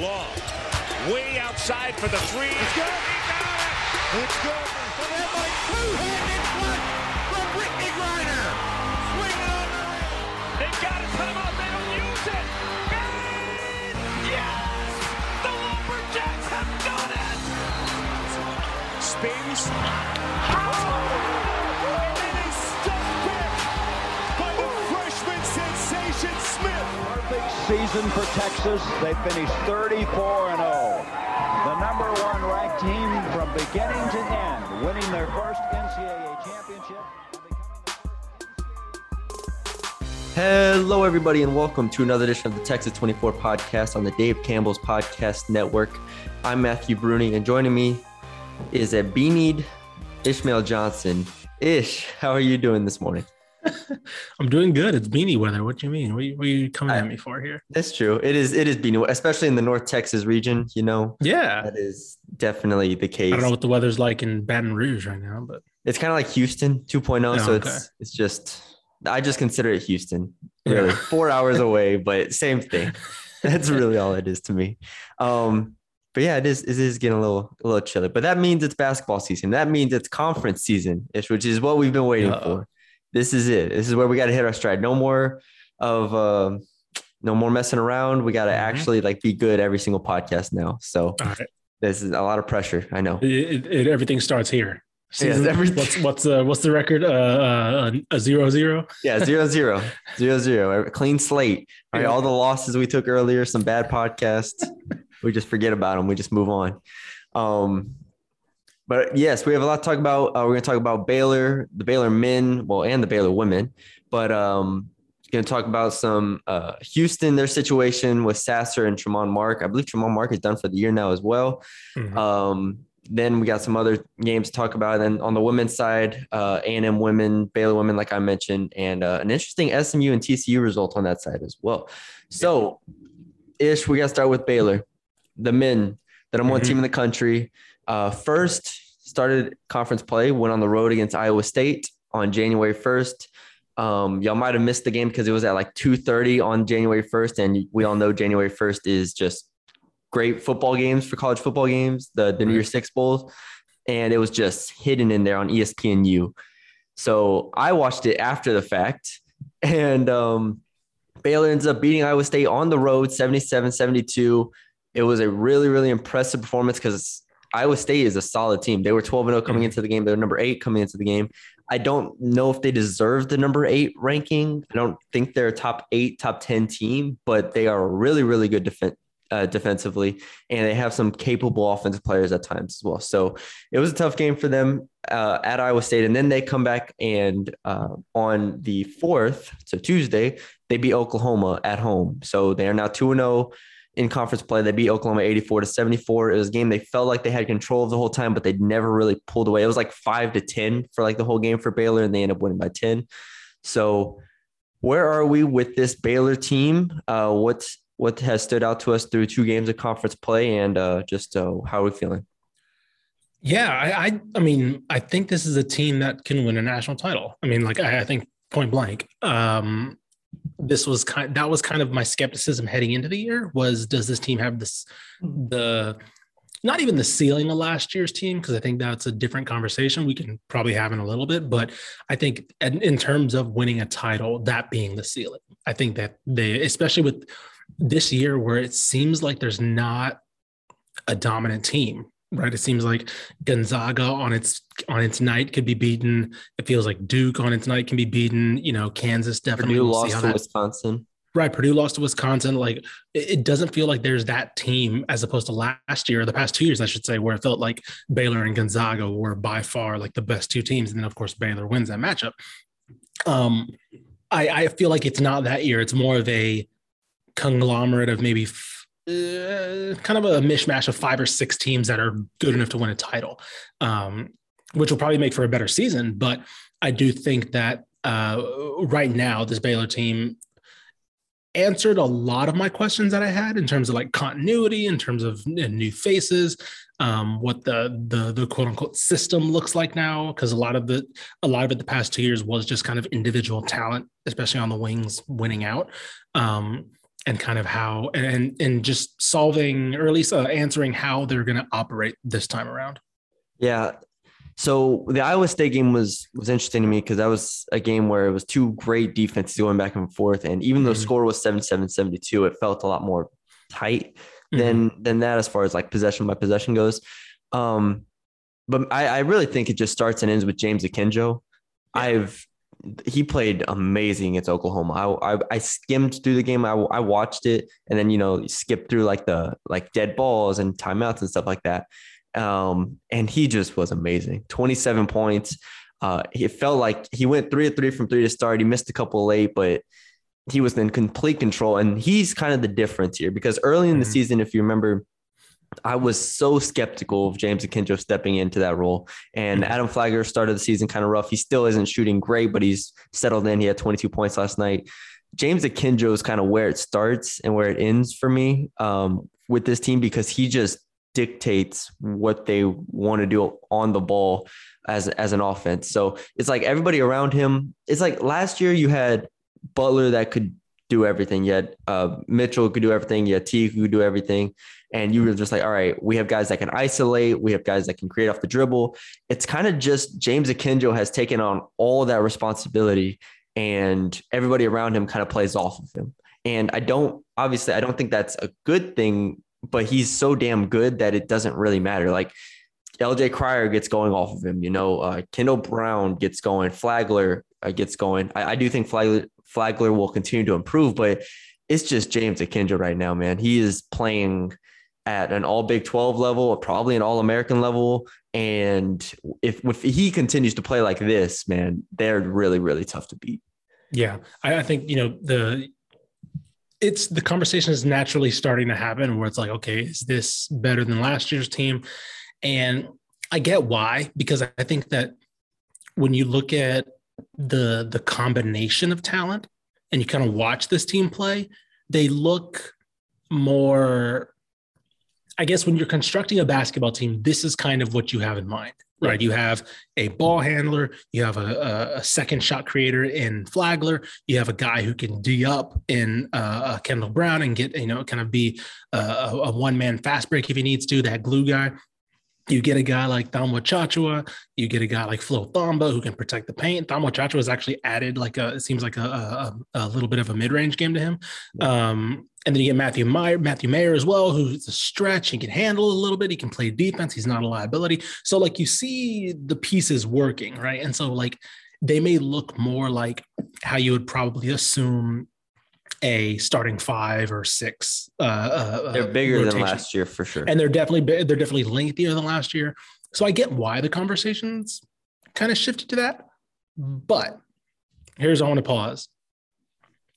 Long, way outside for the three. It's good. He got it. It's good. So they have like two-handed block from Whitney Griner. Swing it on the rim. They got it. Put him out. They don't use it. And yes, the Lumberjacks have done it. Spins. And then a step back by the freshman sensation Smith. Season for Texas. They finished 34-0. The #1 ranked team from beginning to end, winning their first NCAA championship. Hello, everybody, and welcome to another edition of the Texas 24 podcast on the Dave Campbell's Podcast Network. I'm Matthew Bruni, and joining me is a beanied Ishmael Johnson. Ish, how are you doing this morning? I'm doing good. It's beanie weather. What do you mean? What are you coming at me for here? That's true. It is beanie, especially in the North Texas region, you know? Yeah. That is definitely the case. I don't know what the weather's like in Baton Rouge right now, but it's kind of like Houston 2.0. Oh, so it's just, I just consider it Houston. Really, yeah. 4 hours away, but same thing. That's really all it is to me. But yeah, it is getting a little chilly. But that means it's basketball season. That means it's conference season, which is what we've been waiting for. This is it. This is where we got to hit our stride. No more messing around. We got to actually be good every single podcast now. So This is a lot of pressure. I know. Everything starts here. Season, yes, everything. What's the record? A 0-0. Yeah, 0-0, 0-0. Clean slate. All right, all the losses we took earlier, some bad podcasts. We just forget about them. We just move on. But yes, we have a lot to talk about. We're going to talk about Baylor, the Baylor men, and the Baylor women. But going to talk about some Houston, their situation with Sasser and Tramon Mark. I believe Tramon Mark is done for the year now as well. Mm-hmm. Then we got some other games to talk about. And on the women's side, A&M women, Baylor women, like I mentioned, and an interesting SMU and TCU result on that side as well. So, Ish, we got to start with Baylor, the men, the #1 team in the country. First started conference play, went on the road against Iowa State on January 1st. Y'all might have missed the game because it was at 2:30 on January 1st, and we all know January 1st is just great football games for college football games, the New Year's Six Bowls, and it was just hidden in there on ESPNU. So I watched it after the fact, and Baylor ends up beating Iowa State on the road, 77-72. It was a really, really impressive performance because Iowa State is a solid team. They were 12-0 coming into the game. They were #8 coming into the game. I don't know if they deserve the #8 ranking. I don't think they're a top 8, top 10 team, but they are really, really good defensively, and they have some capable offensive players at times as well. So it was a tough game for them at Iowa State, and then they come back and on the 4th, so Tuesday, they beat Oklahoma at home. So they are now 2-0. In conference play. They beat Oklahoma 84-74. It was a game they felt like they had control of the whole time, but they never really pulled away. It was 5-10 for the whole game for Baylor, and they ended up winning by 10. So where are we with this Baylor team? What has stood out to us through 2 games of conference play, and how are we feeling? Yeah, I think this is a team that can win a national title. I mean, I think point blank. That was kind of my skepticism heading into the year was, does this team have not even the ceiling of last year's team? Cause I think that's a different conversation we can probably have in a little bit, but I think in terms of winning a title, that being the ceiling, I think that they, especially with this year where it seems like there's not a dominant team, right? It seems like Gonzaga on its night could be beaten. It feels like Duke on its night can be beaten. You know, Kansas definitely. Purdue lost to Wisconsin. Right. Purdue lost to Wisconsin. It doesn't feel like there's that team as opposed to last year, or the past 2 years, I should say, where it felt like Baylor and Gonzaga were by far the best 2 teams. And then, of course, Baylor wins that matchup. I feel like it's not that year. It's more of a conglomerate of maybe kind of a mishmash of 5 or 6 teams that are good enough to win a title, which will probably make for a better season. But I do think that right now, this Baylor team answered a lot of my questions that I had in terms of continuity, in terms of new faces, what the quote unquote system looks like now. Cause a lot of it the past 2 years was just kind of individual talent, especially on the wings, winning out. and kind of how, and just solving, or at least answering how they're going to operate this time around. Yeah. So the Iowa State game was interesting to me because that was a game where it was two great defenses going back and forth. And even though the score was 77-72, it felt a lot more tight than that as far as like possession by possession goes. But I really think it just starts and ends with James Akinjo. Yeah. He played amazing against Oklahoma. I skimmed through the game. I watched it and then, skipped through like dead balls and timeouts and stuff like that. And he just was amazing. 27 points. It felt like he went 3 of 3 from 3 to start. He missed a couple late, but he was in complete control. And he's kind of the difference here because early in the season, if you remember, I was so skeptical of James Akinjo stepping into that role. And Adam Flagler started the season kind of rough. He still isn't shooting great, but he's settled in. He had 22 points last night. James Akinjo is kind of where it starts and where it ends for me with this team because he just dictates what they want to do on the ball as an offense. So it's like everybody around him. It's like last year you had Butler that could do everything. You had Mitchell could do everything. You had T who could do everything. And you were just like, all right, we have guys that can isolate. We have guys that can create off the dribble. It's kind of just James Akinjo has taken on all that responsibility and everybody around him kind of plays off of him. And I don't think that's a good thing, but he's so damn good that it doesn't really matter. Like LJ Cryer gets going off of him, Kendall Brown gets going, Flagler gets going. I do think Flagler will continue to improve, but it's just James Akinjo right now, man. He is playing at an all Big 12 level, or probably an all American level. And if he continues to play like this, man, they're really, really tough to beat. Yeah. I think, the conversation is naturally starting to happen where it's like, okay, is this better than last year's team? And I get why, because I think that when you look at the combination of talent and you kind of watch this team play, they look more, I guess when you're constructing a basketball team, this is kind of what you have in mind, right? You have a ball handler, you have a second shot creator in Flagler, you have a guy who can D up in Kendall Brown and get, kind of be a one-man fast break if he needs to, that glue guy. You get a guy like Tchamwa Tchatchoua, you get a guy like Flo Thamba who can protect the paint. Tchamwa Tchatchoua has actually added it seems like a little bit of a mid-range game to him. And then you get Matthew Mayer as well, who's a stretch. He can handle a little bit. He can play defense. He's not a liability. So like you see the pieces working, right? And so like they may look more like how you would probably assume a starting 5 or 6. They're bigger rotation than last year for sure, and they're definitely lengthier than last year. So I get why the conversations kind of shifted to that. But here's I want to pause.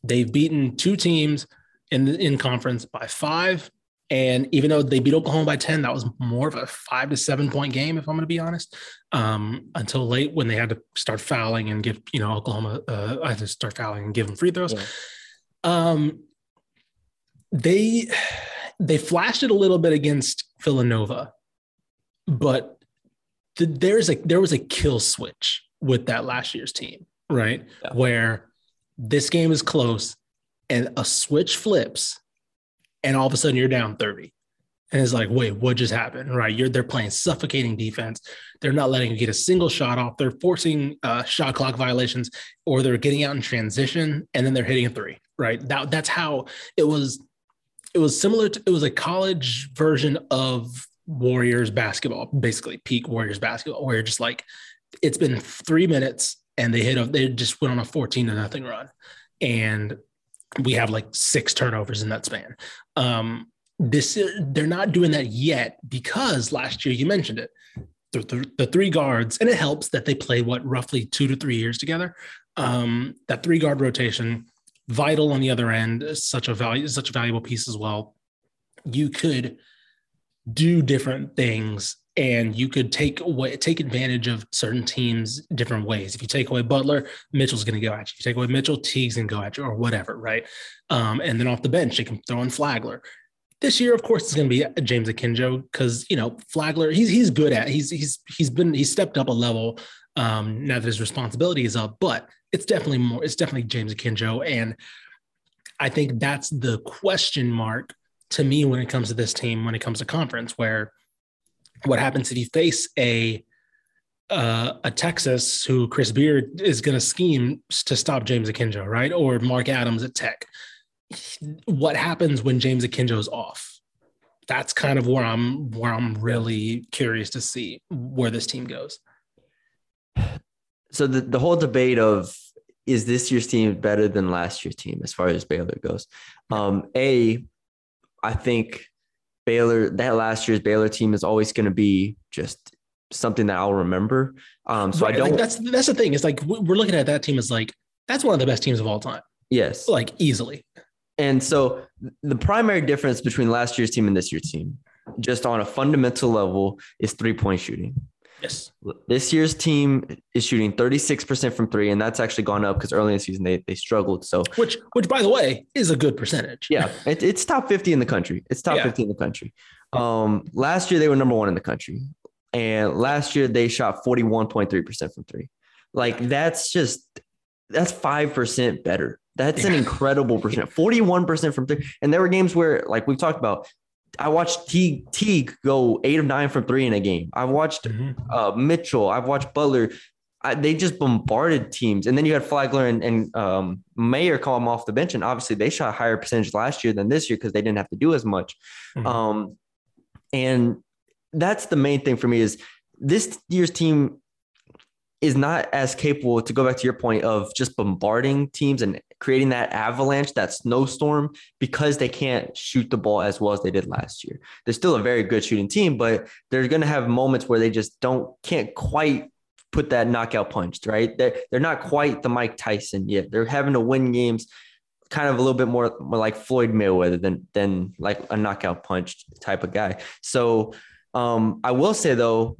They've beaten two teams in conference by 5, and even though they beat Oklahoma by 10, that was more of a 5 to 7 point game, if I'm going to be honest. Until late when they had to start fouling and give Oklahoma had to start fouling and give them free throws. Yeah. They flashed it a little bit against Villanova, but there was a kill switch with that last year's team, right? Yeah. Where this game is close and a switch flips and all of a sudden you're down 30 and it's like, wait, what just happened? Right. They're playing suffocating defense. They're not letting you get a single shot off. They're forcing shot clock violations, or they're getting out in transition and then they're hitting a three. Right. That's how it was. It was similar to, it was a college version of Warriors basketball, basically peak Warriors basketball, where you're just like, it's been 3 minutes and they just went on a 14-0 run. And we have like 6 turnovers in that span. They're not doing that yet, because last year you mentioned it, the 3 guards, and it helps that they play roughly 2 to 3 years together. That 3 guard rotation, vital on the other end, such a valuable piece as well. You could do different things, and you could take advantage of certain teams different ways. If you take away Butler, Mitchell's going to go at you. If you take away Mitchell, Teague's going to go at you, or whatever, right? And then off the bench, you can throw in Flagler. This year, of course, it's going to be James Akinjo because Flagler. He's good at it. He's stepped up a level. Now that his responsibility is up, but it's definitely James Akinjo. And I think that's the question mark to me when it comes to this team, when it comes to conference, where what happens if you face a Texas who Chris Beard is going to scheme to stop James Akinjo, right? Or Mark Adams at Tech. What happens when James Akinjo is off? That's kind of where I'm really curious to see where this team goes. So the whole debate of, is this year's team better than last year's team as far as Baylor goes? I think Baylor, that last year's Baylor team is always going to be just something that I'll remember. So right. I don't. Like that's the thing. It's like we're looking at that team as like, that's one of the best teams of all time. Yes. Like easily. And so the primary difference between last year's team and this year's team, just on a fundamental level, is three-point shooting. Yes. This year's team is shooting 36% from three, and that's actually gone up because early in the season they struggled. So which by the way is a good percentage. Yeah, it's top 50 in the country. It's top 50 in the country. Last year they were number one in the country, and last year they shot 41.3% from three. Like that's 5% better. That's an incredible percent. 41% from three, and there were games where, like we've talked about, I watched Teague go 8 of 9 from three in a game. I've watched Mitchell. I've watched Butler. They just bombarded teams. And then you had Flagler and Mayer call them off the bench. And obviously they shot a higher percentage last year than this year because they didn't have to do as much. Mm-hmm. And that's the main thing for me is this year's team is not as capable, to go back to your point, of just bombarding teams and creating that avalanche, that snowstorm, because they can't shoot the ball as well as they did last year. They're still a very good shooting team, but they're going to have moments where they just can't quite put that knockout punch, right? They're not quite the Mike Tyson yet. They're having to win games kind of a little bit more like Floyd Mayweather than like a knockout punch type of guy. So I will say though,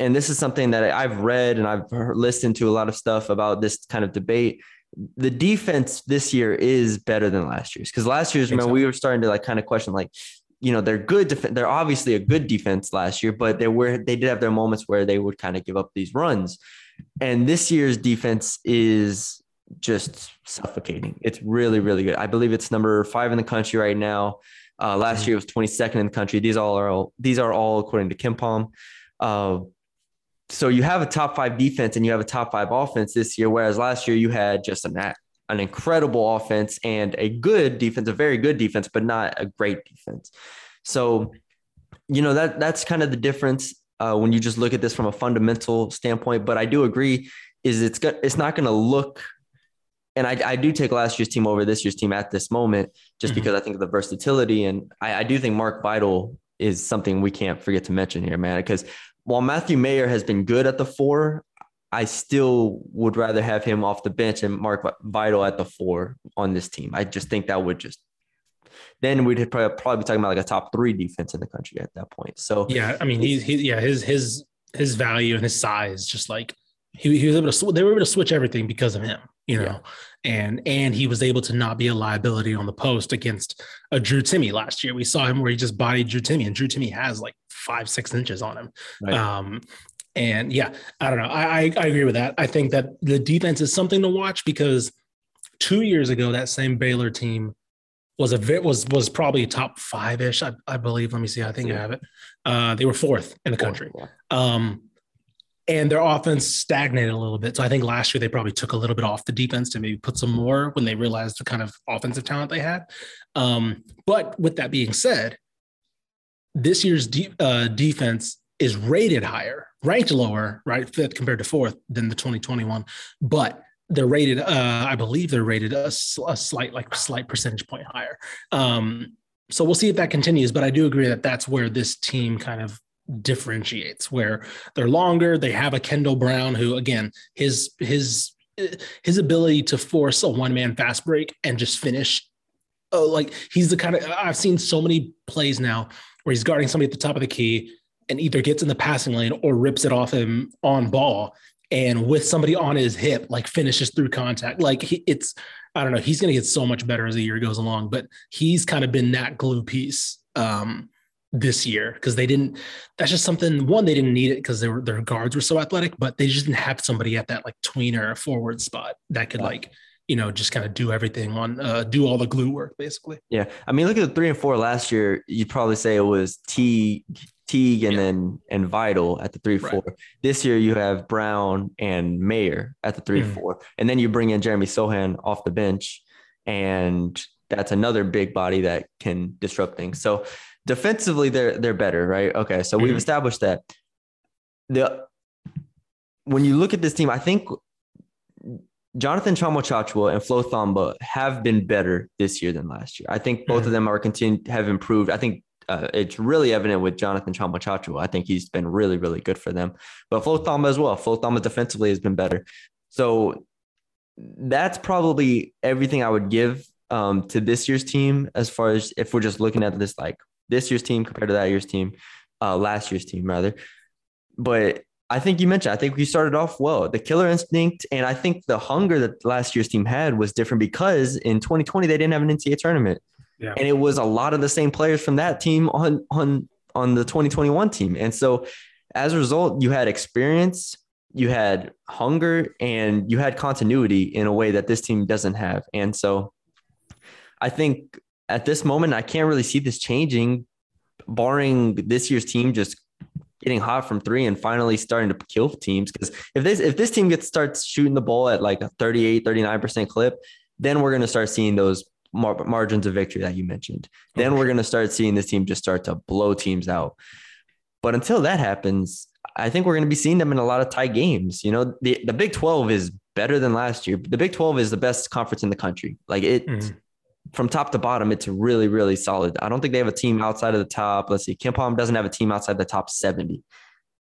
and this is something that I've read and I've listened to a lot of stuff about this kind of debate, the defense this year is better than last year's. Because last year's, remember, we were starting to like kind of question, like, you know, they're good. They're obviously a good defense last year, but they did have their moments where they would kind of give up these runs. And this year's defense is just suffocating. It's really, really good. I believe it's number 5 in the country right now. Last year it was 22nd in the country. These are all according to KenPom. So you have a top 5 defense and you have a top 5 offense this year, whereas last year you had just an incredible offense and a good defense, a very good defense, but not a great defense. So, you know, that's kind of the difference when you just look at this from a fundamental standpoint. But I do agree is it's not going to look, and I do take last year's team over this year's team at this moment, just because I think of the versatility. And I do think Mark Vidal is something we can't forget to mention here, man, because while Matthew Mayer has been good at the 4, I still would rather have him off the bench and Mark Vidal at the 4 on this team. I just think that would then we'd probably be talking about like a top 3 defense in the country at that point. So yeah, I mean, his value and his size, just like he was able to, they were able to switch everything because of him, you know, and he was able to not be a liability on the post against a Drew Timme last year. We saw him where he just bodied Drew Timme, and Drew Timme has like 5-6 inches on him. Right. And yeah, I don't know. I agree with that. I think that the defense is something to watch because 2 years ago, that same Baylor team was probably top 5-ish. I believe, let me see. I think I have it. They were 4th in the country. And their offense stagnated a little bit. So I think last year they probably took a little bit off the defense to maybe put some more when they realized the kind of offensive talent they had. But with that being said, this year's defense is rated higher, ranked lower, right? 5th compared to 4th than the 2021, but they're rated. I believe they're rated a slight percentage point higher. So we'll see if that continues, but I do agree that that's where this team kind of differentiates, where they're longer. They have a Kendall Brown who, again, his ability to force a one-man fast break and just finish. Oh, like he's the kind of, I've seen so many plays now where he's guarding somebody at the top of the key and either gets in the passing lane or rips it off him on ball and with somebody on his hip, like finishes through contact. Like I don't know, he's going to get so much better as the year goes along, but he's kind of been that glue piece this year because that's just something, one, they didn't need it because their guards were so athletic, but they just didn't have somebody at that like tweener forward spot that could like you know, just kind of do everything on, do all the glue work, basically. Yeah. I mean, look at the 3 and 4 last year. You'd probably say it was Teague and then and Vital at the 3-4. Right. This year you have Brown and Mayer at the 3-4. And then you bring in Jeremy Sohan off the bench. And that's another big body that can disrupt things. So defensively, they're better, right? Okay. So we've established that. When you look at this team, I think Jonathan Tchamwa Tchatchoua and Flo Thamba have been better this year than last year. I think both of them have improved. I think it's really evident with Jonathan Tchamwa Tchatchoua. I think he's been really, really good for them. But Flo Thamba as well. Flo Thamba defensively has been better. So that's probably everything I would give to this year's team, as far as if we're just looking at this, like this year's team compared to that year's team, last year's team rather. But I think you mentioned, I think we started off well, the killer instinct. And I think the hunger that last year's team had was different because in 2020, they didn't have an NCAA tournament. Yeah. And it was a lot of the same players from that team on the 2021 team. And so as a result, you had experience, you had hunger, and you had continuity in a way that this team doesn't have. And so I think at this moment, I can't really see this changing, barring this year's team just getting hot from 3 and finally starting to kill teams. Because if this team starts shooting the ball at like a 38, 39% clip, then we're going to start seeing those margins of victory that you mentioned. Okay. Then we're going to start seeing this team just start to blow teams out. But until that happens, I think we're going to be seeing them in a lot of tight games. You know, the Big 12 is better than last year. The Big 12 is the best conference in the country. Like from top to bottom, it's really, really solid. I don't think they have a team outside of the top. Let's see. KenPom doesn't have a team outside the top 70.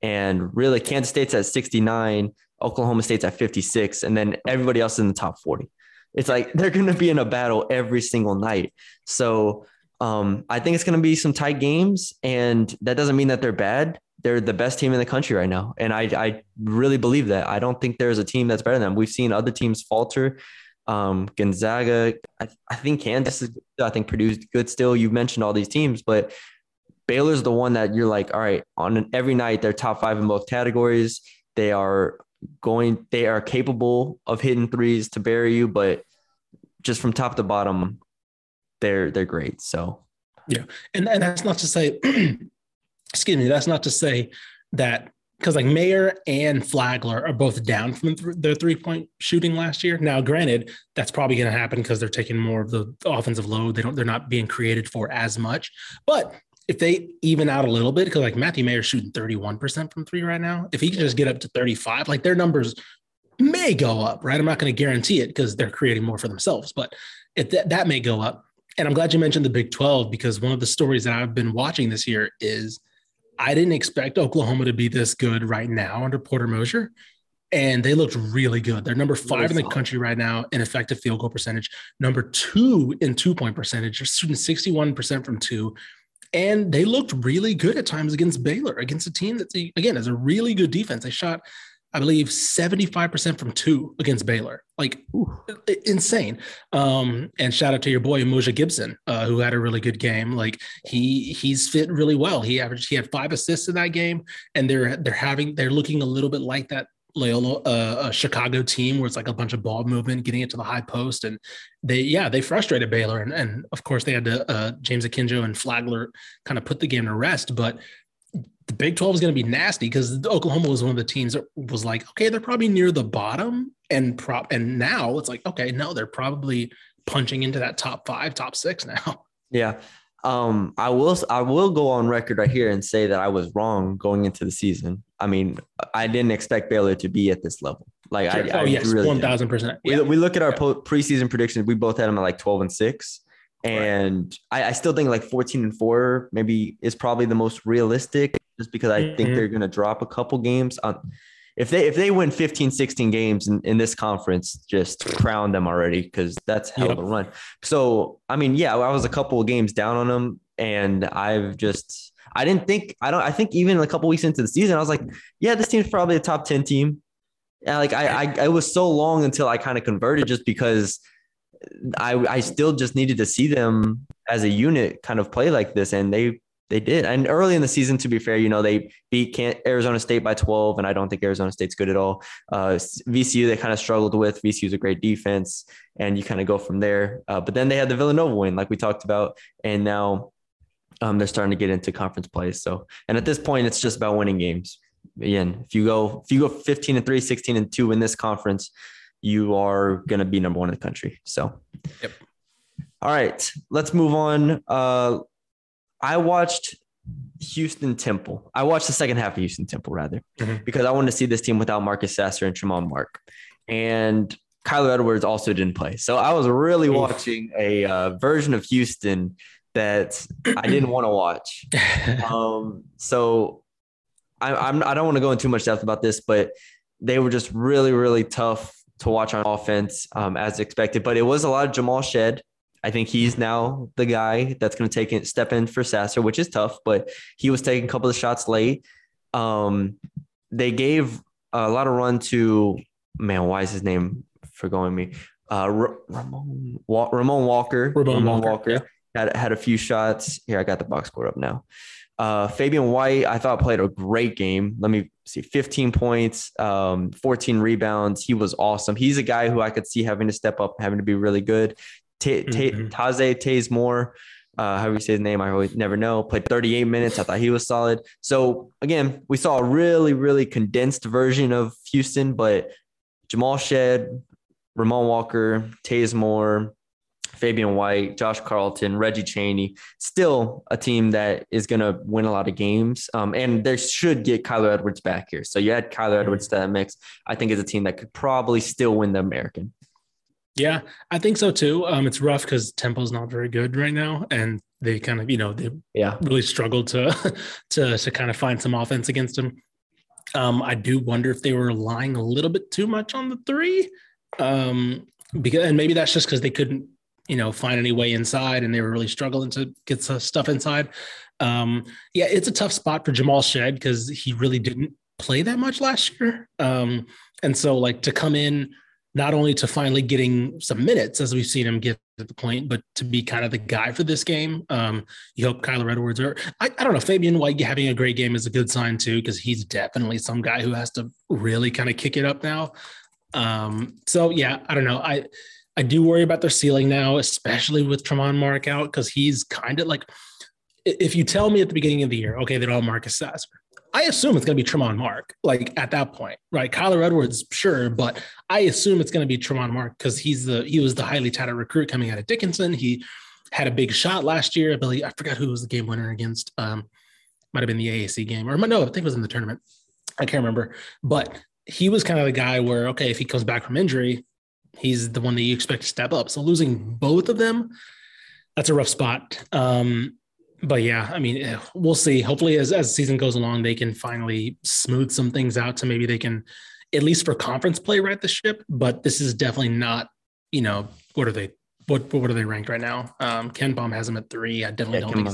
And really, Kansas State's at 69, Oklahoma State's at 56, and then everybody else is in the top 40. It's like they're going to be in a battle every single night. So I think it's going to be some tight games, and that doesn't mean that they're bad. They're the best team in the country right now, and I really believe that. I don't think there's a team that's better than them. We've seen other teams falter. Gonzaga, I think Kansas is good. I think Purdue's good still. You mentioned all these teams, but Baylor's the one that you're like, all right, every night they're top 5 in both categories. They are capable of hitting threes to bury you, but just from top to bottom, they're great. So yeah. And that's not to say excuse me, that's not to say that because like Mayer and Flagler are both down from their three-point shooting last year. Now, granted, that's probably going to happen because they're taking more of the offensive load. They're not being created for as much. But if they even out a little bit, because like Matthew Mayer shooting 31% from 3 right now, if he can just get up to 35, like their numbers may go up, right? I'm not going to guarantee it because they're creating more for themselves, but if that may go up. And I'm glad you mentioned the Big 12 because one of the stories that I've been watching this year is I didn't expect Oklahoma to be this good right now under Porter Mosier, and they looked really good. They're number 5 in the country right now in effective field goal percentage, number 2 in two-point percentage. They're shooting 61% from 2, and they looked really good at times against Baylor, against a team that, again, is a really good defense. They shot, I believe, 75% from 2 against Baylor. Like, insane. And shout out to your boy, Moja Gibson, who had a really good game. Like, he's fit really well. He had 5 assists in that game, and they're looking a little bit like that Loyola Chicago team where it's like a bunch of ball movement, getting it to the high post. And they frustrated Baylor. And of course, they had to, James Akinjo and Flagler kind of put the game to rest. But the Big 12 is going to be nasty because Oklahoma was one of the teams that was like, okay, they're probably near the bottom and now it's like, okay, no, they're probably punching into that top 5, top 6 now. Yeah. I will go on record right here and say that I was wrong going into the season. I mean, I didn't expect Baylor to be at this level. Like, sure. Yes, really 1,000%. Yeah. We look at our preseason predictions. We both had them at like 12-6. And right. I still think like 14-4 maybe is probably the most realistic just because I think they're going to drop a couple games. If they win 15-16 games in this conference, just crown them already because that's hell of a run. So, I mean, yeah, I was a couple of games down on them and I think even a couple weeks into the season, I was like, yeah, this team's probably a top 10 team. And like I was so long until I kind of converted just because I still just needed to see them as a unit kind of play like this. And they They did. And early in the season, to be fair, you know, they beat Arizona State by 12, and I don't think Arizona State's good at all. VCU, they kind of struggled with. VCU's a great defense, and you kind of go from there. But then they had the Villanova win, like we talked about, and now they're starting to get into conference play. So, and at this point, it's just about winning games. Again, if you go 15-3, 16-2 in this conference, you are going to be number one in the country. So, yep. All right, let's move on. I watched Houston Temple. I watched the second half of Houston Temple, rather, because I wanted to see this team without Marcus Sasser and Tramon Mark. And Kyler Edwards also didn't play. So I was really watching a version of Houston that I didn't want to watch. So I don't want to go into too much depth about this, but they were just really, really tough to watch on offense as expected. But it was a lot of Jamal Shead. I think he's now the guy that's going to take it, step in for Sasser, which is tough, but he was taking a couple of shots late. They gave a lot of run to, man, why is his name forgoing me? Ramon Walker. Yeah. Had a few shots. Here, I got the box score up now. Fabian White, I thought, played a great game. Let me see, 15 points, 14 rebounds. He was awesome. He's a guy who I could see having to step up, having to be really good. Taze Moore, how do you say his name? I always never know. Played 38 minutes. I thought he was solid. So again, we saw a really, really condensed version of Houston, but Jamal Shead, Ramon Walker, Taze Moore, Fabian White, Josh Carlton, Reggie Chaney, still a team that is going to win a lot of games. And they should get Kyler Edwards back here. So you add Kyler Edwards to that mix. I think it's a team that could probably still win the American. Yeah, I think so too. It's rough because Temple's not very good right now. And they kind of, you know, really struggled to kind of find some offense against them. I do wonder if they were relying a little bit too much on the three. And maybe that's just because they couldn't, you know, find any way inside, and they were really struggling to get some stuff inside. Yeah, it's a tough spot for Jamal Shead because he really didn't play that much last year. And so, like, to come in not only to finally getting some minutes as we've seen him get at the point, but to be kind of the guy for this game. You hope Kyler Edwards or I don't know, Fabian White having a great game is a good sign too, because he's definitely some guy who has to really kind of kick it up now. So yeah, I don't know. I do worry about their ceiling now, especially with Tramon Mark out, because he's kind of like, if you tell me at the beginning of the year, okay, they're all Marcus Sasser, I assume it's going to be Tramon Mark, like at that point, right? Kyler Edwards, sure, but I assume it's going to be Tramon Mark because he was the highly touted recruit coming out of Dickinson. He had a big shot last year. I forgot who was the game winner against. Might have been the AAC game, or no, I think it was in the tournament. I can't remember, but he was kind of the guy where, okay, if he comes back from injury, he's the one that you expect to step up. So losing both of them, that's a rough spot. But yeah, I mean, we'll see. Hopefully as the season goes along, they can finally smooth some things out. So maybe they can, at least for conference play, right the ship, but this is definitely not, you know, what are they ranked right now? KenPom has them at 3. I definitely don't think I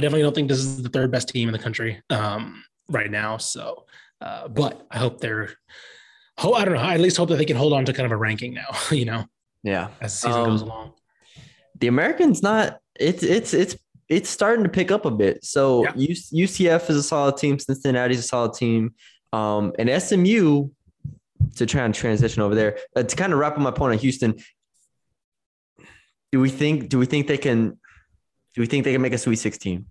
definitely don't think this is the third best team in the country right now. So, but I hope they're, I don't know. I at least hope that they can hold on to kind of a ranking now, you know? Yeah. As the season goes along. The American's not, it's starting to pick up a bit. So yeah. UCF is a solid team. Cincinnati's a solid team. And SMU, to try and transition over there, to kind of wrap up my point on Houston, do we think they can make a Sweet 16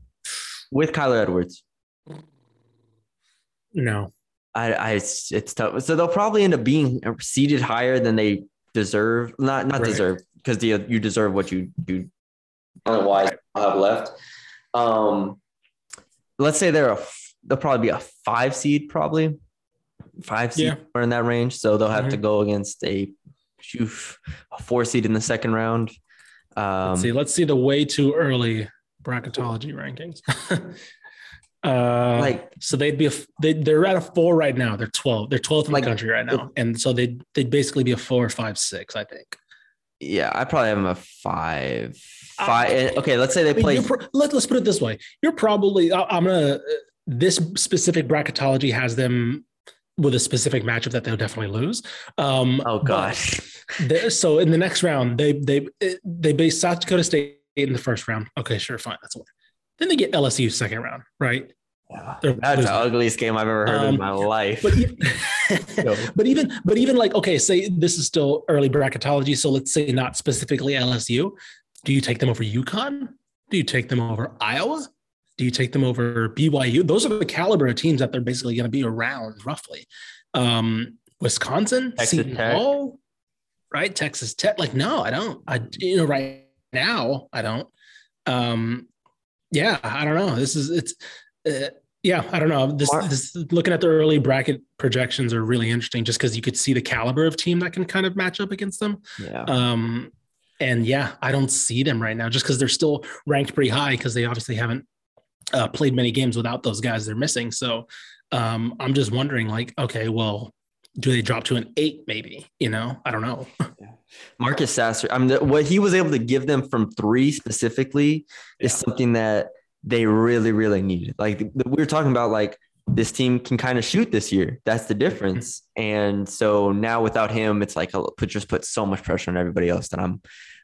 with Kyler Edwards? No. It's tough. So they'll probably end up being seeded higher than they deserve. Not right. Deserve, because you deserve what you do. Otherwise, I'll have left. Let's say they'll probably be a 5 seed yeah. Or in that range. So they'll have to go against a 4 seed in the second round. Let's see the way too early bracketology rankings. So they'd be they're at a 4 right now. They're 12. They're 12th in the country right now, and so they'd basically be a 4, 5, 6, I think. Yeah, I probably have them a 5. Okay, let's say they play. Let's put it this way: you're probably. This specific bracketology has them with a specific matchup that they'll definitely lose. Oh gosh! So in the next round, they base South Dakota State in the first round. Okay, sure, fine. That's a win. Then they get LSU second round, right? Yeah, that's the ugliest game I've ever heard in my life. But even like, okay, say this is still early bracketology. So let's say not specifically LSU. Do you take them over UConn? Do you take them over Iowa? Do you take them over BYU? Those are the caliber of teams that they're basically going to be around roughly. Wisconsin, Texas Tech. Hall, right? Texas Tech. Like, no, I don't. Right now, I don't. Yeah, I don't know. I don't know. This looking at the early bracket projections are really interesting, just because you could see the caliber of team that can kind of match up against them. Yeah. And yeah, I don't see them right now, just because they're still ranked pretty high, because they obviously haven't played many games without those guys they're missing. So I'm just wondering, like, okay, well, do they drop to an 8? Maybe, I don't know. Yeah. Marcus Sasser, what he was able to give them from 3 specifically is something that they really, really needed. Like we were talking about, like this team can kind of shoot this year. That's the difference. Mm-hmm. And so now without him, it's like put so much pressure on everybody else that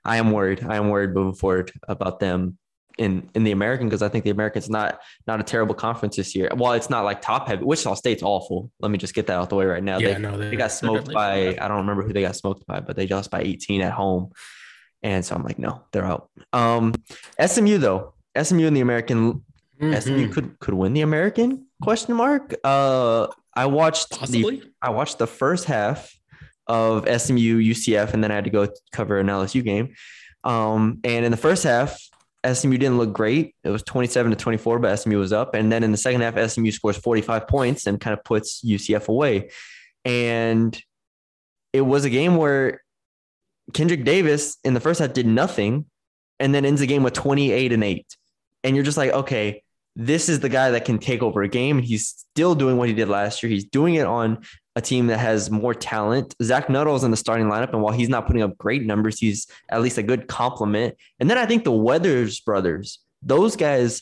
I am worried. I am worried moving forward about them in the American, because I think the American's not a terrible conference this year. Well, it's not like top heavy. Wichita State's awful. Let me just get that out the way right now. Yeah, they got smoked by, I don't remember who they got smoked by, but they lost by 18 at home. And so I'm like, no, they're out. SMU though. SMU in the American, mm-hmm. SMU could win the American ? I watched the first half of SMU UCF, and then I had to go cover an LSU game. And in the first half, SMU didn't look great. It was 27-24, but SMU was up. And then in the second half, SMU scores 45 points and kind of puts UCF away. And it was a game where Kendrick Davis in the first half did nothing, and then ends the game with 28-8. And you're just like, okay, this is the guy that can take over a game. And he's still doing what he did last year. He's doing it on a team that has more talent. Zach Nuttall's in the starting lineup, and while he's not putting up great numbers, he's at least a good complement. And then I think the Weathers brothers, those guys,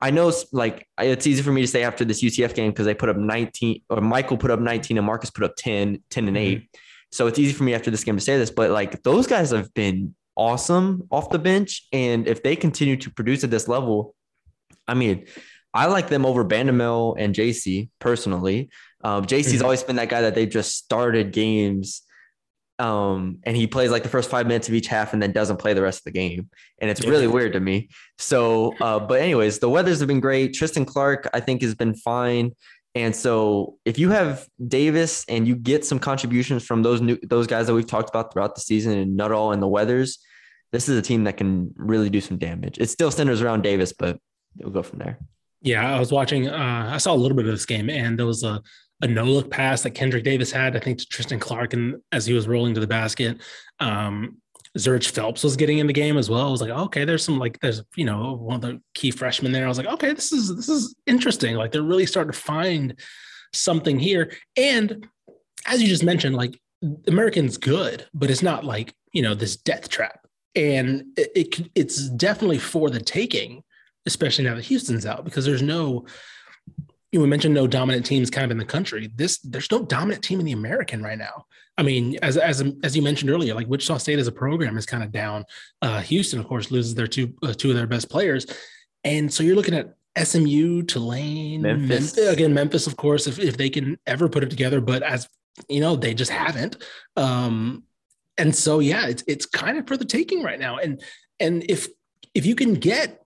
I know, like, it's easy for me to say after this UCF game, because they put up 19, or Michael put up 19 and Marcus put up 10 and 8. Mm-hmm. So it's easy for me after this game to say this, but like those guys have been awesome off the bench, and if they continue to produce at this level, I mean, I like them over Bandamel and JC personally. JC's mm-hmm. always been that guy that they just started games, and he plays like the first 5 minutes of each half and then doesn't play the rest of the game, and it's really weird to me. So but anyways, the Weathers have been great. Tristan Clark, I think, has been fine. And so if you have Davis and you get some contributions from those guys that we've talked about throughout the season, and Nuttall and the Weathers, this is a team that can really do some damage. It still centers around Davis, but it'll go from there. Yeah, I was watching. I saw a little bit of this game, and there was a no-look pass that Kendrick Davis had, I think, to Tristan Clark, and as he was rolling to the basket. Zurich Phelps was getting in the game as well. I was like, oh, okay, there's one of the key freshmen there. I was like, okay, this is interesting. Like they're really starting to find something here. And as you just mentioned, like American's good, but it's not like, this death trap. And it's definitely for the taking, especially now that Houston's out, because there's no, we mentioned no dominant teams kind of in the country. There's no dominant team in the American right now. I mean, as you mentioned earlier, like Wichita State as a program is kind of down. Houston, of course, loses their two of their best players. And so you're looking at SMU, Tulane, Memphis, of course, if they can ever put it together, but as you know, they just haven't. And so, yeah, it's kind of for the taking right now. And if you can get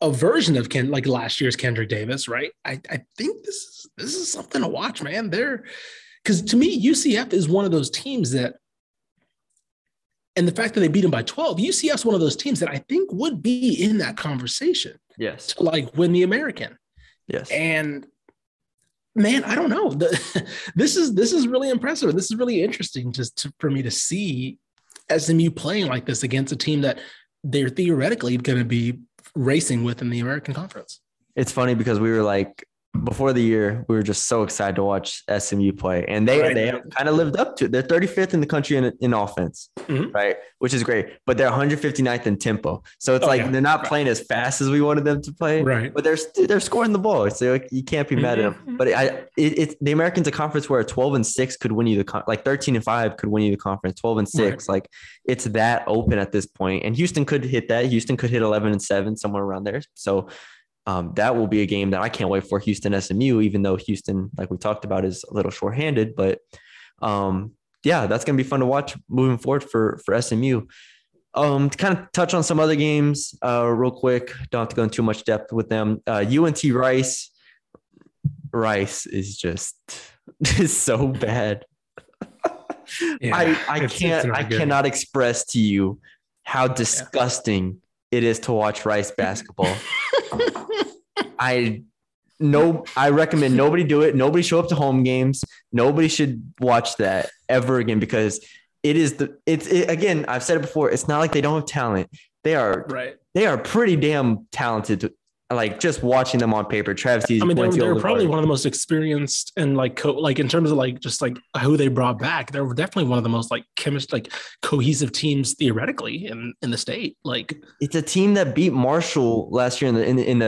a version of like last year's Kendrick Davis, right? I think this is something to watch, man. Because to me, UCF is one of those teams that, and the fact that they beat them by 12, UCF's one of those teams that I think would be in that conversation. Yes. To like win the American. Yes. And man, I don't know. This is really impressive. And this is really interesting for me to see SMU playing like this against a team that they're theoretically going to be racing with in the American Conference. It's funny because we were like, before the year, we were just so excited to watch SMU play, and they kind of lived up to it. They're 35th in the country in offense, right? Which is great, but they're 159th in tempo. So it's they're not playing as fast as we wanted them to play, right? But they're scoring the ball. So like, you can't be mad at them. But the American's a conference where 12-6 could win you the 13-5 could win you the conference. 12-6, right. Like it's that open at this point. And Houston could hit that. Houston could hit 11-7 somewhere around there. So. That will be a game that I can't wait for, Houston SMU, even though Houston, like we talked about, is a little shorthanded. But that's going to be fun to watch moving forward for SMU. To kind of touch on some other games real quick, don't have to go into too much depth with them. UNT Rice. Rice is just is so bad. Yeah, I cannot express to you how disgusting it is to watch Rice basketball. I recommend nobody do it. Nobody show up to home games. Nobody should watch that ever again, because again, I've said it before. It's not like they don't have talent. They are pretty damn talented. Like just watching them on paper, Travis. I mean, they're probably one of the most experienced and like in terms of like just like who they brought back. They're definitely one of the most like chemistry, like cohesive teams theoretically in the state. Like it's a team that beat Marshall last year in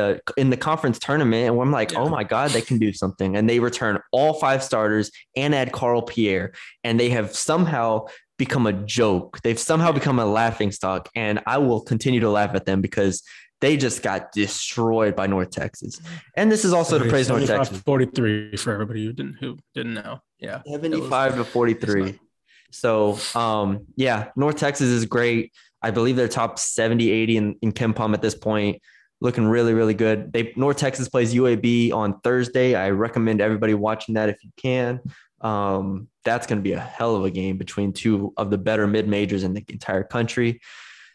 the conference tournament, and I'm like, oh my god, they can do something. And they return all five starters and add Carl Pierre, and they have somehow become a joke. They've somehow become a laughingstock, and I will continue to laugh at them because. They just got destroyed by North Texas, and this is also to praise North Texas. 43 for everybody who didn't know. Yeah, 75 to 43. So, North Texas is great. I believe they're top 70, 80 in KenPom at this point, looking really, really good. North Texas plays UAB on Thursday. I recommend everybody watching that if you can. That's going to be a hell of a game between two of the better mid majors in the entire country.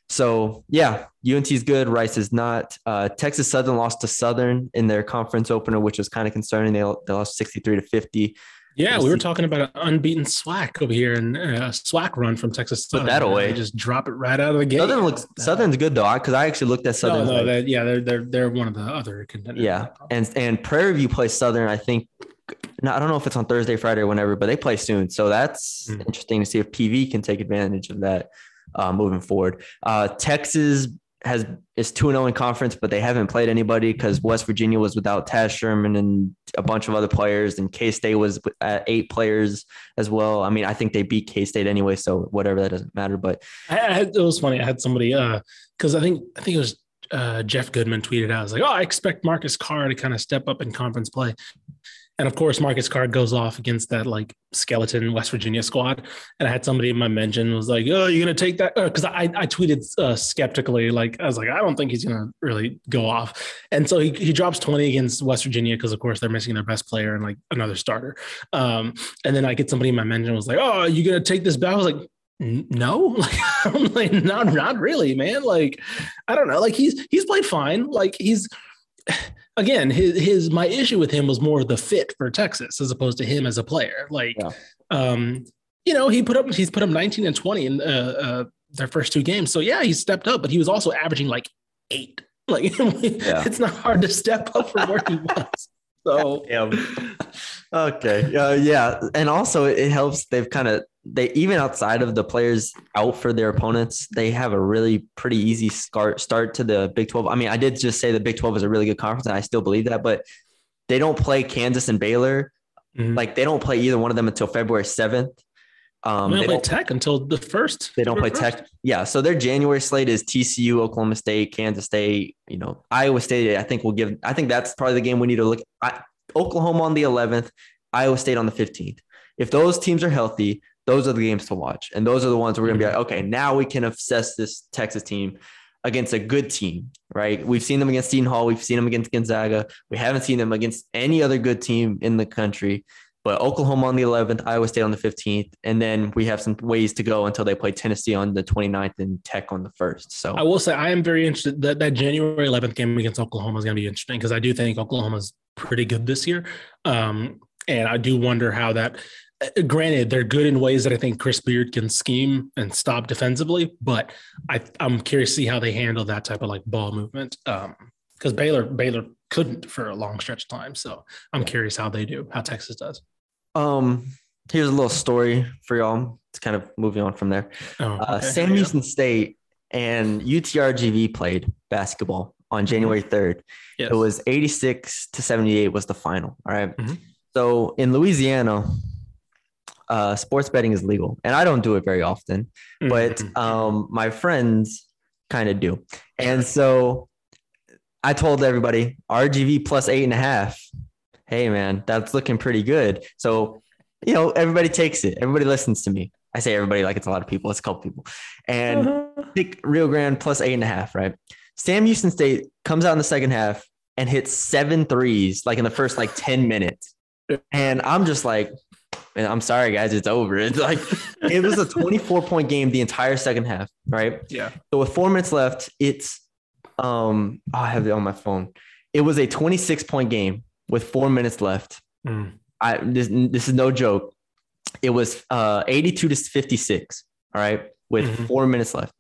So, UNT is good. Rice is not. Texas Southern lost to Southern in their conference opener, which was kind of concerning. They lost 63-50. Yeah, we were talking about an unbeaten SWAC over here and a SWAC run from Texas Southern. Put that away. They just drop it right out of the gate. Southern's good, though, because I actually looked at Southern. No, they're one of the other contenders. Yeah, and Prairie View plays Southern, I think. I don't know if it's on Thursday, Friday, or whenever, but they play soon. So that's interesting to see if PV can take advantage of that. Moving forward, Texas is 2-0 in conference, but they haven't played anybody because West Virginia was without Taz Sherman and a bunch of other players, and K-State was at 8 players as well. I mean, I think they beat K-State anyway, so whatever, that doesn't matter. But it was funny. I had somebody because I think it was Jeff Goodman tweeted out, I was like, "Oh, I expect Marcus Carr to kind of step up in conference play." And of course, Marcus Carr goes off against that like skeleton West Virginia squad. And I had somebody in my mention was like, "Oh, you're going to take that?" Because I tweeted skeptically, like I was like, "I don't think he's going to really go off." And so he drops 20 against West Virginia because of course they're missing their best player and like another starter. And then I get somebody in my mention was like, "Oh, you're going to take this back?" I was like, "No, like I'm like not really, man. Like I don't know. Like he's played fine. Like he's." Again, my issue with him was more the fit for Texas as opposed to him as a player. Like, he's put up 19 and 20 in their first two games. So he stepped up, but he was also averaging like 8. Like, it's not hard to step up from where he was. So, okay, and also it helps. They even outside of the players out for their opponents, they have a really pretty easy start to the Big 12. I mean, I did just say the Big 12 is a really good conference, and I still believe that, but they don't play Kansas and Baylor. Mm-hmm. Like, they don't play either one of them until February 7th. They don't play Tech until the 1st. They don't play Tech. Yeah, so their January slate is TCU, Oklahoma State, Kansas State, Iowa State. I think that's probably the game we need to look at. Oklahoma on the 11th, Iowa State on the 15th. If those teams are healthy, those are the games to watch. And those are the ones we're going to be like, okay, now we can assess this Texas team against a good team, right? We've seen them against Seton Hall. We've seen them against Gonzaga. We haven't seen them against any other good team in the country. But Oklahoma on the 11th, Iowa State on the 15th, and then we have some ways to go until they play Tennessee on the 29th and Tech on the 1st. So I will say I am very interested that January 11th game against Oklahoma is going to be interesting because I do think Oklahoma's pretty good this year. And I do wonder how that – granted, they're good in ways that I think Chris Beard can scheme and stop defensively, but I'm curious to see how they handle that type of, like, ball movement because Baylor couldn't for a long stretch of time. So I'm curious how they do, how Texas does. Here's a little story for y'all. It's kind of moving on from there. Sam Houston State and UTRGV played basketball on January 3rd. Yes. It was 86-78 was the final. All right. Mm-hmm. So in Louisiana, sports betting is legal, and I don't do it very often, but my friends kind of do. And so I told everybody RGV plus 8.5. Hey man, that's looking pretty good. So, you know, everybody takes it. Everybody listens to me. I say everybody like it's a lot of people. It's a couple people. And pick Rio Grande plus 8.5, right? Sam Houston State comes out in the second half and hits 7 threes, like in the first like 10 minutes. And I'm just like, and I'm sorry, guys, it's over. It's like, it was a 24-point game the entire second half, right? Yeah. So with 4 minutes left, it's, I have it on my phone. It was a 26-point game with 4 minutes left. This is no joke. It was 82-56, all right, with 4 minutes left.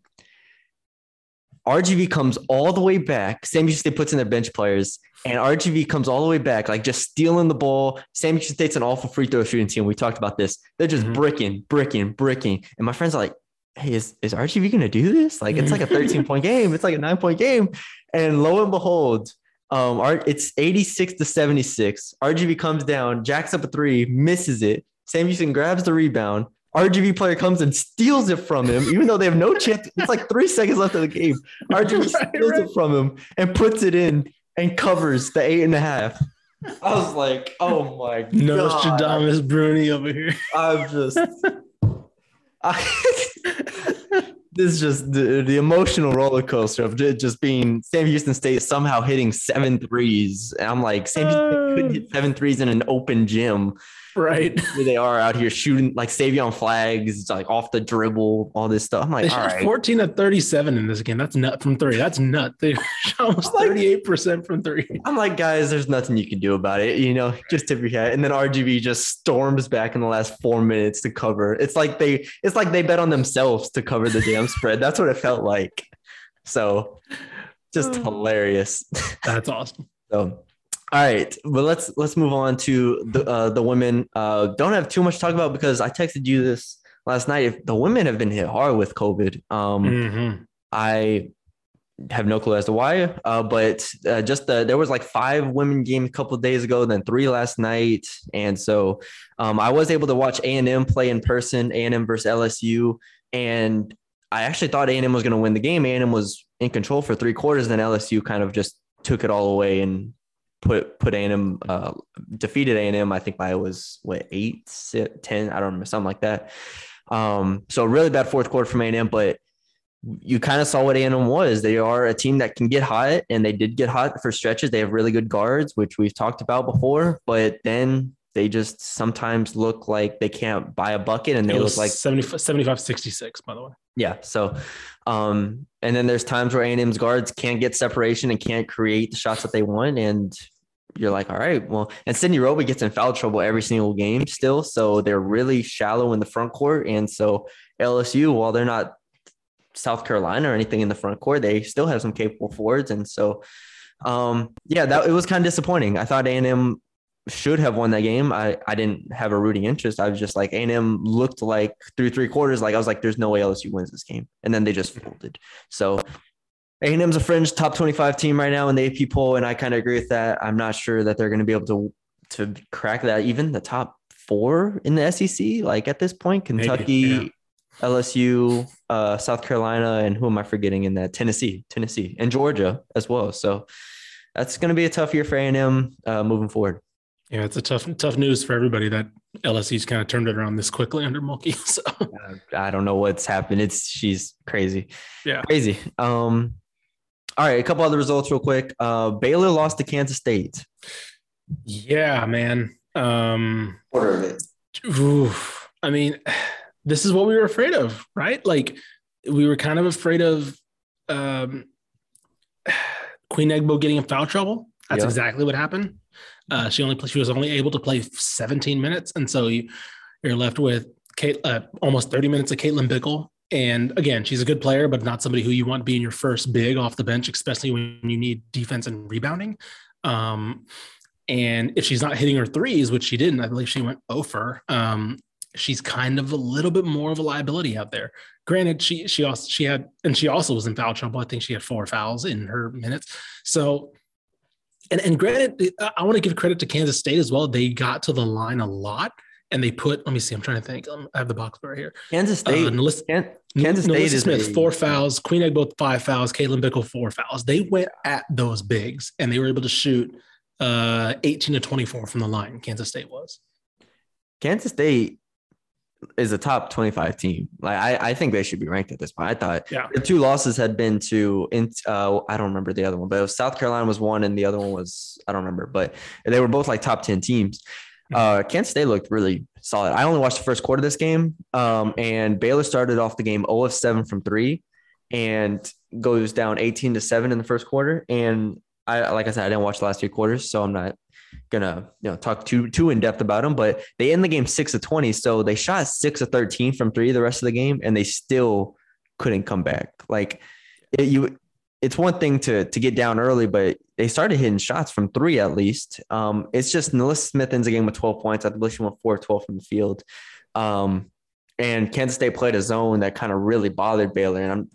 RGV comes all the way back. Sam Houston State puts in their bench players, and RGV comes all the way back, like just stealing the ball. Sam Houston State's an awful free throw shooting team. We talked about this. They're just bricking. And my friends are like, hey, is RGV going to do this? Like, it's like a 13-point game. It's like a 9-point game. And lo and behold, it's 86-76. RGV comes down, jacks up a three, misses it. Sam Houston grabs the rebound. RGV player comes and steals it from him, even though they have no chance. It's like 3 seconds left of the game. RGV steals it from him and puts it in and covers the 8.5. I was like, oh my God. Nostradamus Bruni over here. I'm just, this is just the emotional roller coaster of just being Sam Houston State somehow hitting 7 threes. And I'm like, Sam Houston State couldn't hit 7 threes in an open gym. Right. Here they are out here shooting like Savion Flags, like off the dribble, all this stuff. I'm like, they all right. 14-37 in this game. That's nut from three. That's nut. They shot almost 38% from three. I'm like, guys, there's nothing you can do about it. You know, just tip your hat. And then RGV just storms back in the last 4 minutes to cover. It's like they bet on themselves to cover the damn spread. That's what it felt like. So just hilarious. That's awesome. So all right, well, let's move on to the women. Don't have too much to talk about because I texted you this last night. If the women have been hit hard with COVID. I have no clue as to why, but just there was like 5 women games a couple of days ago, then 3 last night. And so I was able to watch A&M play in person, A&M versus LSU. And I actually thought A&M was going to win the game. A&M was in control for 3 quarters, then LSU kind of just took it all away and put A&M defeated A&M, I think by it was 8-10, I don't remember, something like that. So really bad fourth quarter from A&M, but you kind of saw what A&M was. They are a team that can get hot, and they did get hot for stretches. They have really good guards, which we've talked about before, but then they just sometimes look like they can't buy a bucket, and they look like 75-66, by the way. Yeah. So, and then there's times where A&M's guards can't get separation and can't create the shots that they want. And you're like, all right, well, and Sydney Roby gets in foul trouble every single game still. So they're really shallow in the front court. And so LSU, while they're not South Carolina or anything in the front court, they still have some capable forwards. And so, it was kind of disappointing. I thought A&M should have won that game. I didn't have a rooting interest. I was just like, A&M looked like through 3 quarters, like I was like, there's no way LSU wins this game. And then they just folded. So A&M's a fringe top 25 team right now in the AP poll. And I kind of agree with that. I'm not sure that they're going to be able to crack that, even the top 4 in the SEC. Like at this point, Kentucky, LSU, South Carolina, and who am I forgetting in that? Tennessee, and Georgia as well. So that's going to be a tough year for A&M moving forward. Yeah, it's a tough news for everybody that LSU's kind of turned it around this quickly under Mulkey. So I don't know what's happened. She's crazy. Yeah, crazy. All right, a couple other results real quick. Baylor lost to Kansas State. Yeah, man. Quarter of it. Oof. I mean, this is what we were afraid of, right? Like we were kind of afraid of Queen Egbo getting in foul trouble. That's exactly what happened. She was only able to play 17 minutes. And so you're left with almost 30 minutes of Caitlin Bickle. And again, she's a good player, but not somebody who you want being your first big off the bench, especially when you need defense and rebounding. And if she's not hitting her threes, which she didn't, I believe she went 0 for, she's kind of a little bit more of a liability out there. Granted, she also was in foul trouble. I think she had 4 fouls in her minutes. So, and granted, I want to give credit to Kansas State as well. They got to the line a lot, and they put. Let me see. I'm trying to think. I have the box right here. Kansas State. Kansas State is Smith, 4 fouls. Queen Egg both 5 fouls. Caitlin Bickle 4 fouls. They went at those bigs, and they were able to shoot 18 to 24 from the line. Kansas State was. Kansas State is a top 25 team. Like I think they should be ranked at this point. I thought the 2 losses had been to, I don't remember the other one, but it was South Carolina was 1 and the other one was, I don't remember, but they were both like top 10 teams. Kansas State looked really solid. I only watched the first quarter of this game. And Baylor started off the game 0 of 7 from 3 and goes down 18-7 in the first quarter. And like I said, I didn't watch the last 2 quarters, so I'm not gonna talk too in depth about them, but they end the game 6 of 20. So they shot 6 of 13 from 3 the rest of the game, and they still couldn't come back. Like it's one thing to get down early, but they started hitting shots from 3 at least. It's just Nalissa Smith ends the game with 12 points. I believe she went 4 of 12 from the field. And Kansas State played a zone that kind of really bothered Baylor, and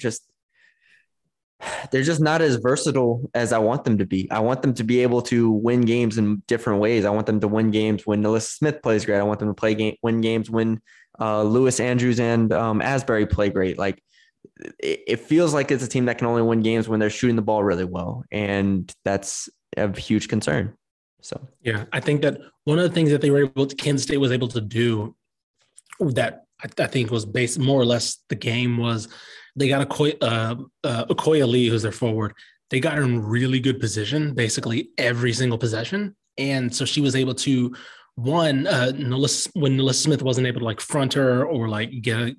they're just not as versatile as I want them to be. I want them to be able to win games in different ways. I want them to win games when Nalissa Smith plays great. I want them to win games when Lewis Andrews and Asbury play great. Like it feels like it's a team that can only win games when they're shooting the ball really well. And that's a huge concern. So, yeah, I think that one of the things that Kansas State was able to do that I think was based more or less the game was they got Okoye Lee, who's their forward. They got her in really good position, basically every single possession. And so she was able to, when Nalissa Smith wasn't able to front her or get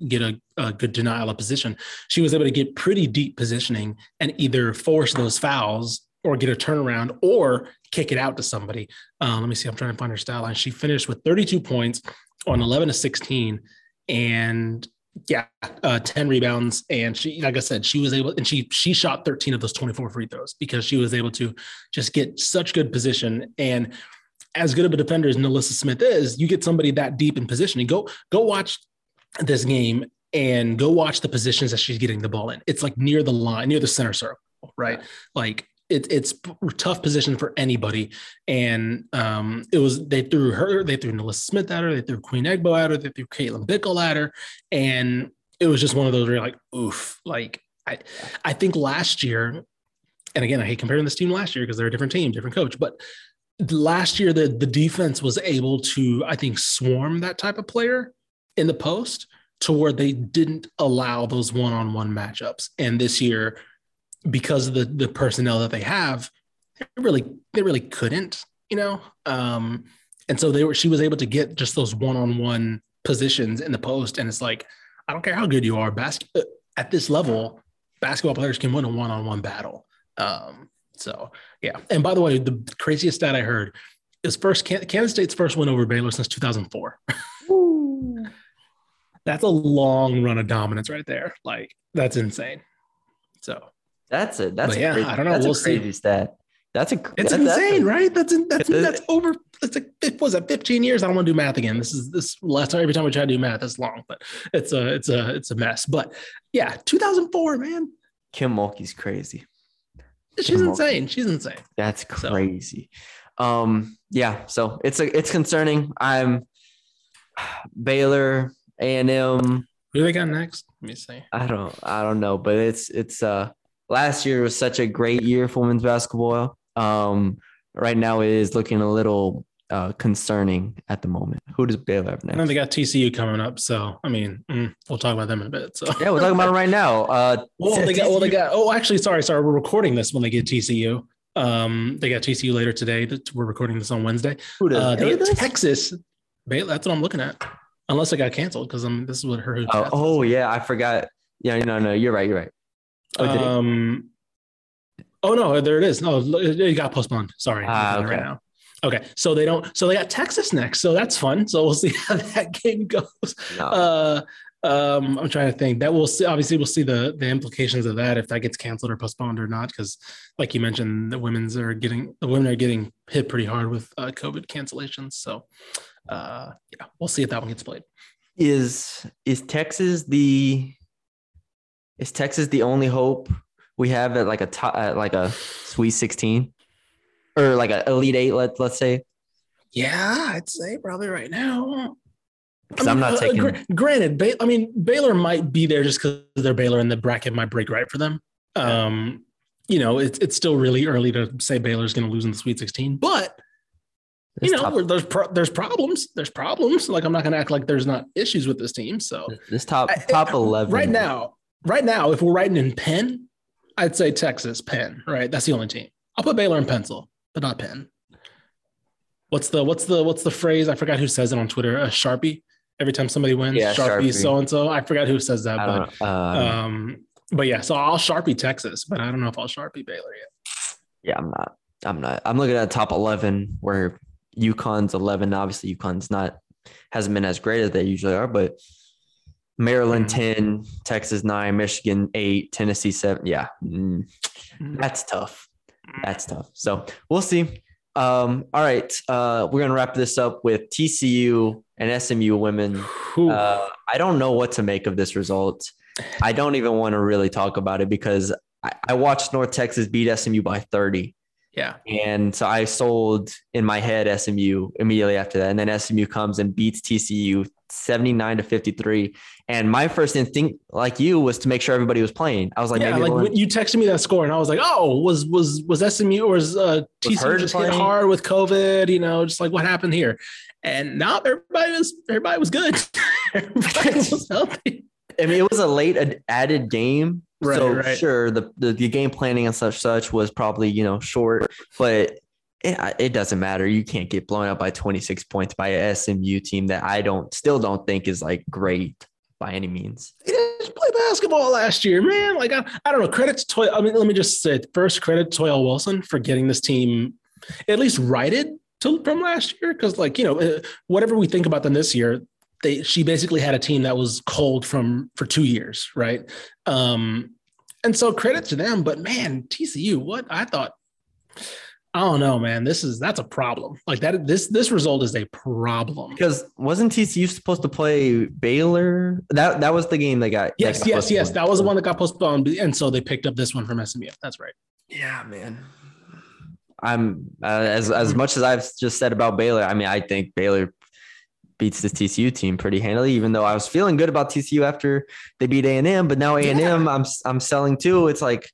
a good denial of position, she was able to get pretty deep positioning and either force those fouls or get a turnaround or kick it out to somebody. Let me see. I'm trying to find her stat line. She finished with 32 points on 11 to 16. And 10 rebounds. And she, like I said, she was able, and she shot 13 of those 24 free throws because she was able to just get such good position. And as good of a defender as Nalissa Smith is, you get somebody that deep in positioning. Go watch this game and go watch the positions that she's getting the ball in. It's near the line, near the center circle, right? It's tough position for anybody. And they threw Nalissa Smith at her, they threw Queen Egbo at her, they threw Caitlin Bickle at her. And it was just one of those where you're oof. I think last year, and again, I hate comparing this team last year because they're a different team, different coach, but last year the defense was able to, I think, swarm that type of player in the post to where they didn't allow those one-on-one matchups. And this year, because of the personnel that they have, they really couldn't, and so she was able to get just those one-on-one positions in the post. And it's I don't care how good you are, at this level, basketball players can win a one-on-one battle. So yeah. And by the way, the craziest stat I heard is Kansas State's first win over Baylor since 2004. Ooh. That's a long run of dominance right there. That's insane. So. That's it. That's crazy, I don't know. We'll see. Stat. That's insane, right? That's over. It was 15 years. I don't want to do math again. This last time. Every time we try to do math, it's long, but it's a mess. But yeah, 2004, man. Kim Mulkey's crazy. She's insane. That's crazy. So. Yeah. So it's concerning. I'm Baylor, A&M. Who do they got next? Let me see. I don't know, but it's. Last year was such a great year for women's basketball. Right now it is looking a little concerning at the moment. Who does Baylor have next? And they got TCU coming up, so we'll talk about them in a bit. So yeah, we're talking about them right now. Actually, sorry. We're recording this when they get TCU. They got TCU later today. We're recording this on Wednesday. Who does they got Texas? Baylor. That's what I'm looking at. Unless it got canceled because this is what her. I forgot. Yeah, no, you're right. There it is. No, it got postponed. Sorry. Okay. Right now. Okay. So they got Texas next. So that's fun. So we'll see how that game goes. No. I'm trying to think. That we'll see. Obviously, we'll see the implications of that if that gets canceled or postponed or not. Because, like you mentioned, the women are getting hit pretty hard with COVID cancellations. So, yeah, we'll see if that one gets played. Is Texas the only hope we have at like a Sweet 16 or like an Elite Eight? Let's say. Yeah, I'd say probably right now. I mean, I'm not taking. Granted, Baylor might be there just because they're Baylor and the bracket might break right for them. You know, it's still really early to say Baylor's going to lose in the Sweet 16, but you know, there's problems. There's problems. Like I'm not going to act like there's not issues with this team. So this top 11 right now, if we're writing in pen, I'd say Texas pen. Right, that's the only team. I'll put Baylor in pencil, but not pen. What's the phrase? I forgot who says it on Twitter. A Sharpie. Every time somebody wins, yeah, Sharpie so-and-so. I forgot who says that. But yeah, so I'll Sharpie Texas, but I don't know if I'll Sharpie Baylor yet. Yeah, I'm not. I'm looking at top 11 where UConn's 11. Obviously, UConn's hasn't been as great as they usually are, but Maryland 10, Texas 9, Michigan 8, Tennessee 7. Yeah, that's tough. That's tough. So we'll see. All right, we're going to wrap this up with TCU and SMU women. I don't know what to make of this result. I don't even want to really talk about it because I watched North Texas beat SMU by 30. Yeah. And so I sold in my head SMU immediately after that. And then SMU comes and beats TCU 79-53. And my first instinct, like you, was to make sure everybody was playing. I was like, yeah, maybe like when you texted me that score and I was like, oh, was SMU or was TCU just hit hard with COVID, you know, just like what happened here? And now everybody was good. Everybody was healthy. I mean, it was a late added game. Right, so sure, the game planning and such was probably, you know, short, but it doesn't matter. You can't get blown out by 26 points by an SMU team that I still don't think is like great by any means. They didn't play basketball last year, man. Like I don't know. Credit to Toy. I mean, let me just say first credit to Toyel Wilson for getting this team at least righted from last year, because like you know whatever we think about them this year. She basically had a team that was cold for 2 years, right? And so credit to them, but man, TCU, I don't know, man. That's a problem. Like that, this result is a problem. Because wasn't TCU supposed to play Baylor? That was the game they got. Yes. That was the one that got postponed, and so they picked up this one from SMU. That's right. Yeah, man. I'm as much as I've just said about Baylor. I mean, I think Baylor beats this TCU team pretty handily, even though I was feeling good about TCU after they beat A&M, but now A&M I'm selling too. It's like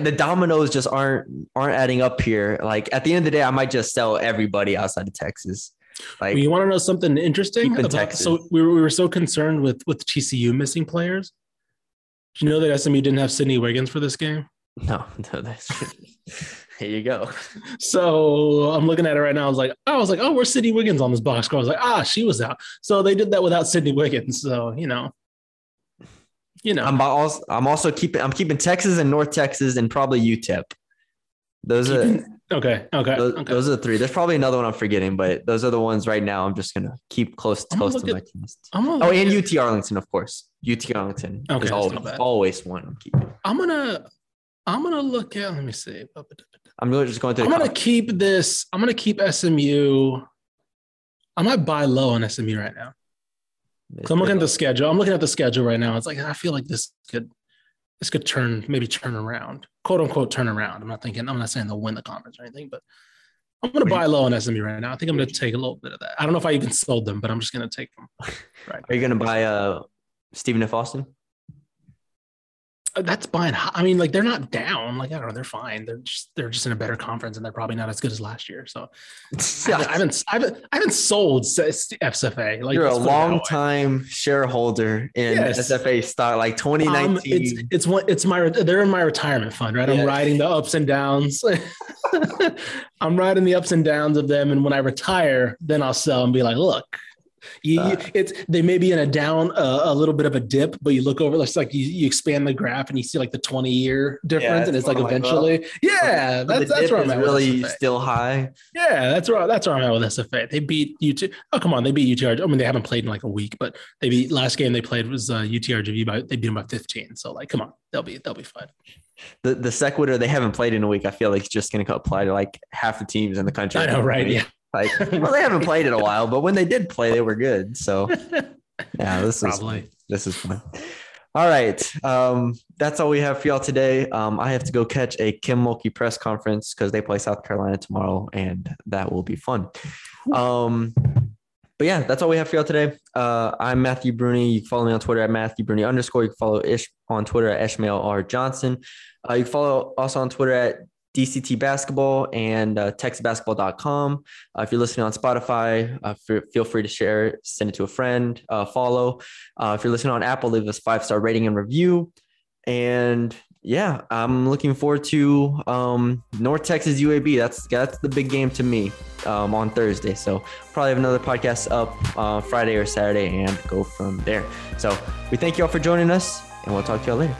the dominoes just aren't adding up here. Like at the end of the day, I might just sell everybody outside of Texas. Like you want to know something interesting? So we were so concerned with TCU missing players. Did you know that SMU didn't have Sydney Wiggins for this game? No, that's here you go. So I'm looking at it right now. I was like, oh, where's Sydney Wiggins on this box score? I was like, she was out. So they did that without Sydney Wiggins. So you know, I'm keeping Texas and North Texas and probably UTEP. Those are the three. There's probably another one I'm forgetting, but those are the ones right now. I'm just gonna keep close to my list. And UT Arlington, of course. UT Arlington is always one I'm keeping. I'm gonna look at. Let me see. I'm really just going to. I'm gonna keep SMU. I might buy low on SMU right now. So I'm looking at the schedule. Right now. It's like I feel like this could turn around, quote unquote turn around. I'm not saying they'll win the conference or anything, but I'm gonna buy low on SMU right now. I think I'm gonna take a little bit of that. I don't know if I even sold them, but I'm just gonna take them. Right. Are you gonna buy Stephen F. Austin? That's buying. I mean, like they're not down. Like I don't know, they're fine. They're just in a better conference, and they're probably not as good as last year. So, I haven't sold FSFA. Like you're a long time shareholder in SFA stock, like 2019. They're in my retirement fund, right? I'm riding the ups and downs. I'm riding the ups and downs of them, and when I retire, then I'll sell and be like, look, They may be in a down, a little bit of a dip, but you look over, it's like you expand the graph and you see like the 20-year difference, and it's like eventually, that's where I'm at. Really still high. Yeah, that's where I'm at with SFA. They beat UT. Oh, come on, they beat UTRGV. I mean, they haven't played in like a week, but they beat last game they played was UTRGV they beat them by 15. So like, come on, they'll be fine. The sequitur they haven't played in a week, I feel like it's just going to apply to like half the teams in the country. I know, right? Yeah. Like, well, they haven't played in a while, but when they did play, they were good. So, yeah, this is fun. All right, that's all we have for y'all today. I have to go catch a Kim Mulkey press conference because they play South Carolina tomorrow, and that will be fun. But yeah, that's all we have for y'all today. I'm Matthew Bruni. You can follow me on Twitter at @MatthewBruni_. You can follow Ish on Twitter at @IshmaelRJohnson. You can follow us on Twitter at DCT Basketball and TexasBasketball.com. If you're listening on Spotify, feel free to share, send it to a friend, follow. If you're listening on Apple, leave us 5-star rating and review. And yeah, I'm looking forward to North Texas UAB. That's the big game to me on Thursday. So probably have another podcast up Friday or Saturday and go from there. So we thank you all for joining us, and we'll talk to y'all later.